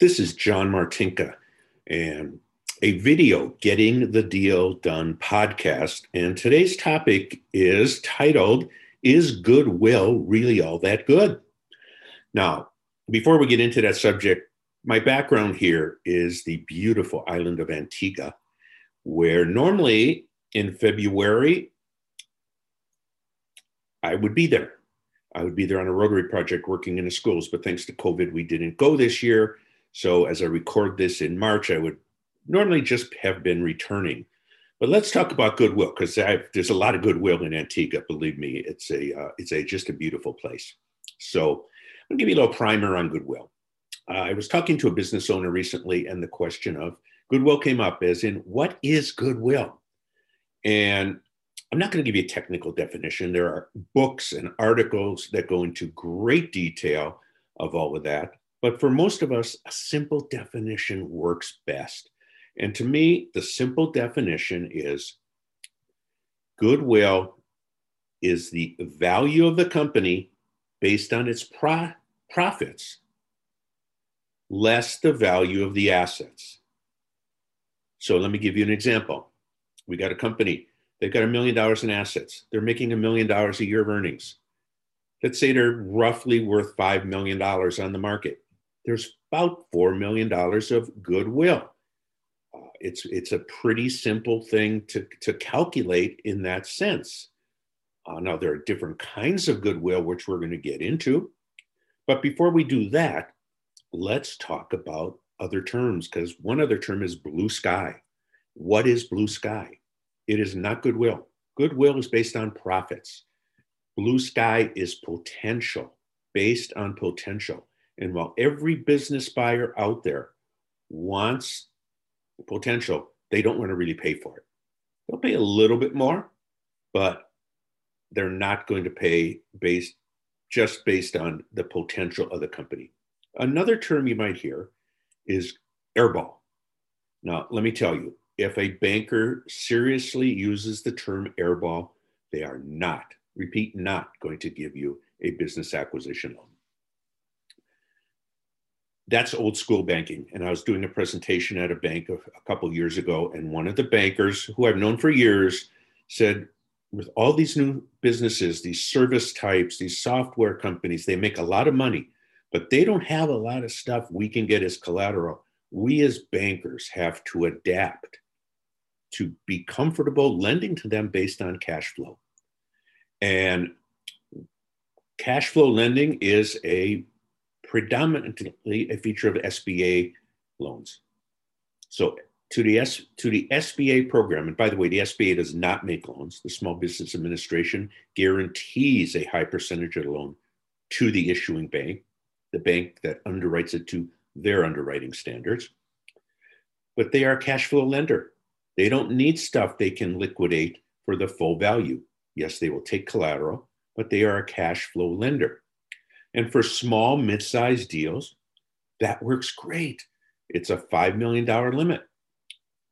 This is John Martinka and a video Getting the Deal Done podcast. And today's topic is titled, Is Goodwill Really All That Good? Now, before we get into that subject, my background here is the beautiful island of Antigua, where normally in February, I would be there. I would be there on a Rotary project working in the schools, but thanks to COVID, we didn't go this year. So as I record this in March, I would normally just have been returning. But let's talk about goodwill, because there's a lot of goodwill in Antigua, believe me. It's just a beautiful place. So I'm going to give you a little primer on goodwill. I was talking to a business owner recently, and the question of goodwill came up, as in, what is goodwill? And I'm not going to give you a technical definition. There are books and articles that go into great detail of all of that. But for most of us, a simple definition works best. And to me, the simple definition is goodwill is the value of the company based on its profits, less the value of the assets. So let me give you an example. We got a company, they've got $1 million in assets. They're making $1 million a year of earnings. Let's say they're roughly worth $5 million on the market. There's about $4 million of goodwill. It's a pretty simple thing to calculate in that sense. Now, there are different kinds of goodwill, which we're going to get into. But before we do that, let's talk about other terms, because one other term is blue sky. What is blue sky? It is not goodwill. Goodwill is based on profits. Blue sky is potential, based on potential. And while every business buyer out there wants potential, they don't want to really pay for it. They'll pay a little bit more, but they're not going to pay based on the potential of the company. Another term you might hear is airball. Now, let me tell you, if a banker seriously uses the term airball, they are not going to give you a business acquisition loan. That's old school banking. And I was doing a presentation at a bank a couple years ago, and one of the bankers, who I've known for years, said, with all these new businesses, these service types, these software companies, they make a lot of money, but they don't have a lot of stuff we can get as collateral. We as bankers have to adapt to be comfortable lending to them based on cash flow. And cash flow lending is predominantly a feature of SBA loans. So to the SBA program, and by the way, the SBA does not make loans. The Small Business Administration guarantees a high percentage of the loan to the issuing bank, the bank that underwrites it to their underwriting standards. But they are a cash flow lender. They don't need stuff they can liquidate for the full value. Yes, they will take collateral, but they are a cash flow lender. And for small, mid-sized deals, that works great. It's a $5 million limit.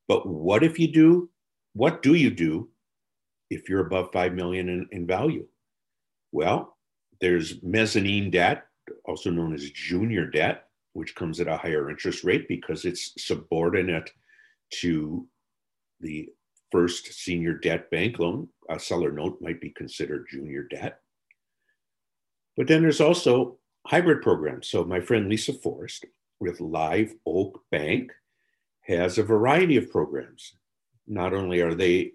But what do you do if you're above $5 million in value? Well, there's mezzanine debt, also known as junior debt, which comes at a higher interest rate because it's subordinate to the first senior debt bank loan. A seller note might be considered junior debt. But then there's also hybrid programs. So my friend Lisa Forrest with Live Oak Bank has a variety of programs. Not only are they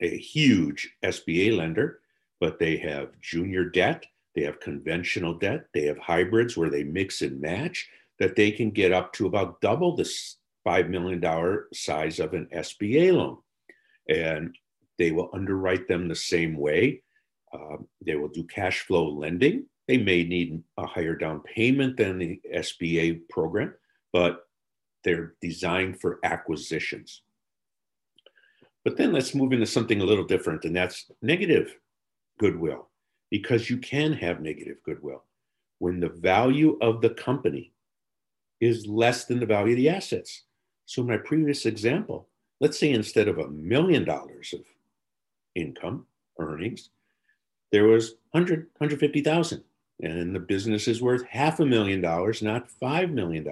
a huge SBA lender, but they have junior debt, they have conventional debt, they have hybrids where they mix and match that they can get up to about double the $5 million size of an SBA loan. And they will underwrite them the same way. They will do cash flow lending. They may need a higher down payment than the SBA program, but they're designed for acquisitions. But then let's move into something a little different, and that's negative goodwill, because you can have negative goodwill when the value of the company is less than the value of the assets. So in my previous example, let's say instead of $1 million of income earnings, there was $150,000, and the business is worth $500,000, not $5 million,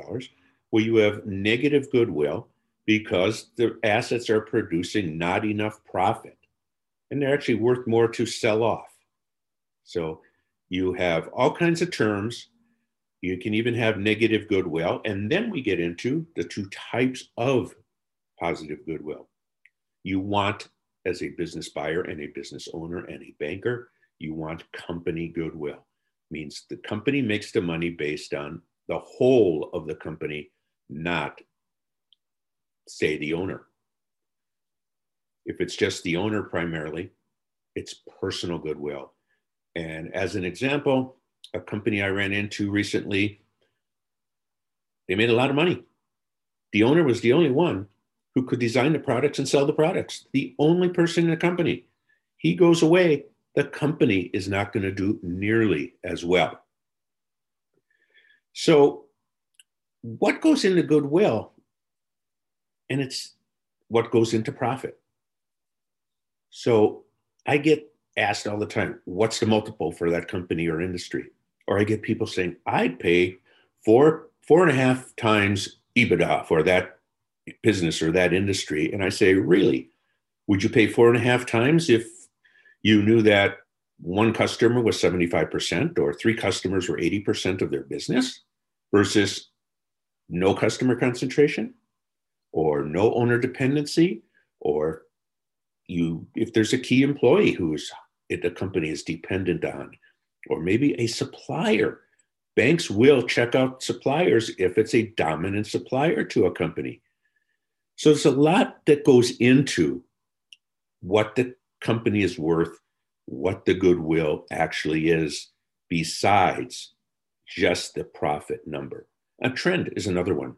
where you have negative goodwill because the assets are producing not enough profit, and they're actually worth more to sell off. So you have all kinds of terms. You can even have negative goodwill. And then we get into the two types of positive goodwill. You want, as a business buyer and a business owner and a banker, you want company goodwill. Means the company makes the money based on the whole of the company, not, say, the owner. If it's just the owner primarily, it's personal goodwill. And as an example, a company I ran into recently, they made a lot of money. The owner was the only one who could design the products and sell the products, the only person in the company. He goes away, the company is not going to do nearly as well. So what goes into goodwill? And it's what goes into profit. So I get asked all the time, what's the multiple for that company or industry? Or I get people saying, I'd pay four and a half times EBITDA for that business or that industry. And I say, really? Would you pay 4.5 times if you knew that one customer was 75% or 3 customers were 80% of their business versus no customer concentration or no owner dependency, or if there's a key employee the company is dependent on, or maybe a supplier. Banks will check out suppliers if it's a dominant supplier to a company. So there's a lot that goes into what the company is worth, what the goodwill actually is, besides just the profit number. A trend is another one.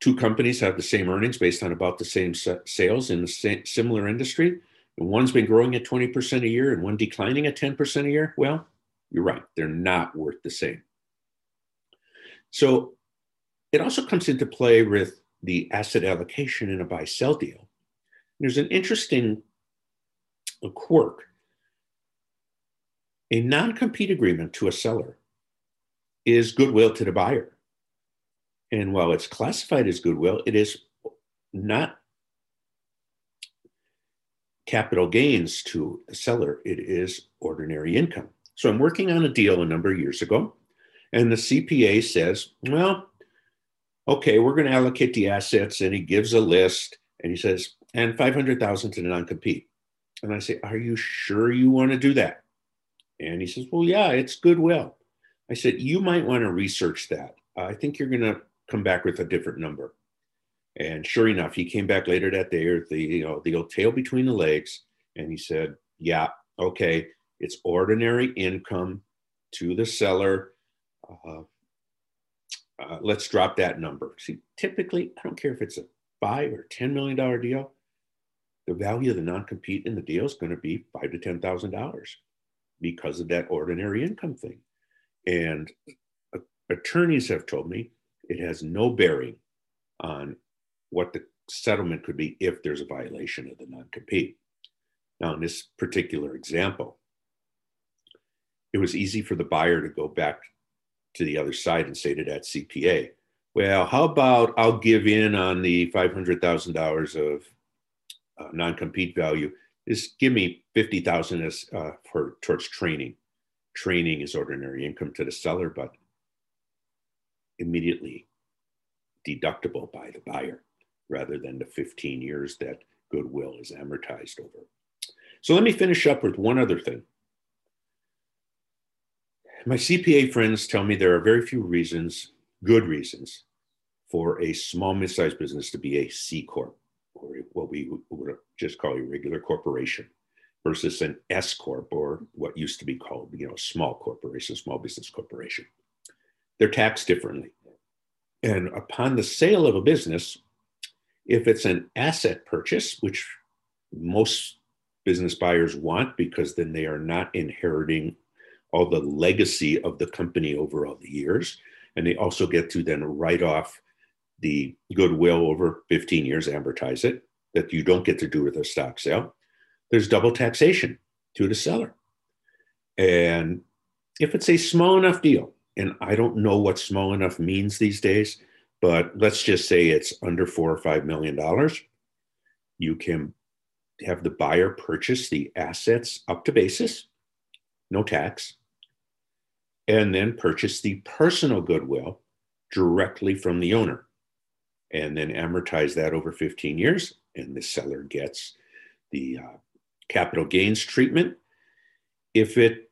Two companies have the same earnings based on about the same sales in the similar industry, and one's been growing at 20% a year and one declining at 10% a year. Well, you're right, they're not worth the same. So it also comes into play with the asset allocation in a buy-sell deal. There's an interesting quirk. A non-compete agreement to a seller is goodwill to the buyer. And while it's classified as goodwill, it is not capital gains to the seller. It is ordinary income. So I'm working on a deal a number of years ago, and the CPA says, well, okay, we're going to allocate the assets, and he gives a list, and he says, and $500,000 to the non-compete. And I say, are you sure you want to do that? And he says, well, yeah, it's goodwill. I said, you might want to research that. I think you're going to come back with a different number. And sure enough, he came back later that day with the old tail between the legs. And he said, yeah, okay, it's ordinary income to the seller. Let's drop that number. See, typically, I don't care if it's a $5 or $10 million deal, the value of the non-compete in the deal is going to be $5,000 to $10,000 because of that ordinary income thing. And attorneys have told me it has no bearing on what the settlement could be if there's a violation of the non-compete. Now, in this particular example, it was easy for the buyer to go back to the other side and say to that CPA, well, how about I'll give in on the $500,000 of non-compete value. Just give me $50,000 towards training. Training is ordinary income to the seller, but immediately deductible by the buyer rather than the 15 years that goodwill is amortized over. So let me finish up with one other thing. My CPA friends tell me there are very few reasons, good reasons, for a small mid-sized business to be a C Corp, or what we would just call a regular corporation, versus an S Corp, or what used to be called, small corporation, small business corporation. They're taxed differently. And upon the sale of a business, if it's an asset purchase, which most business buyers want because then they are not inheriting all the legacy of the company over all the years, and they also get to then write off the goodwill over 15 years, amortize it, that you don't get to do with a stock sale, there's double taxation to the seller. And if it's a small enough deal and I don't know what small enough means these days, but let's just say it's under $4 or $5 million. You can have the buyer purchase the assets up to basis, no tax, and then purchase the personal goodwill directly from the owner, and then amortize that over 15 years. And the seller gets the capital gains treatment. If it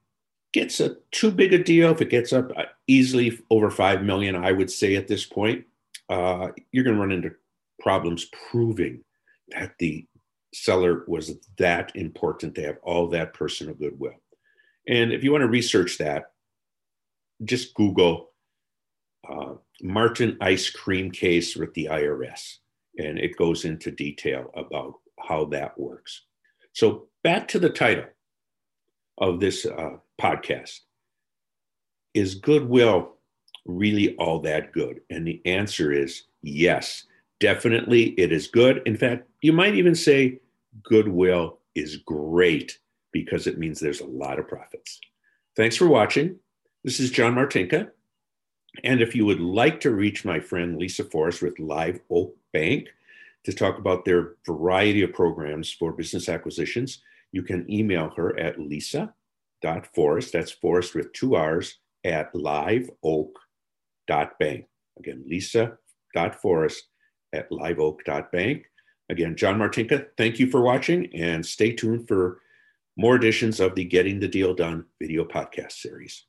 gets a too big a deal, if it gets up easily over 5 million, I would say at this point, you're going to run into problems proving that the seller was that important to have all that personal goodwill. And if you want to research that, just Google Martin Ice Cream Case with the IRS, and it goes into detail about how that works. So back to the title of this podcast. Is goodwill really all that good? And the answer is yes, definitely it is good. In fact, you might even say goodwill is great because it means there's a lot of profits. Thanks for watching. This is John Martinka. And if you would like to reach my friend Lisa Forrest with Live Oak Bank to talk about their variety of programs for business acquisitions, you can email her at lisa.forrest, that's Forrest with 2 R's, at liveoak.bank. Again, lisa.forrest at liveoak.bank. Again, John Martinka, thank you for watching, and stay tuned for more editions of the Getting the Deal Done video podcast series.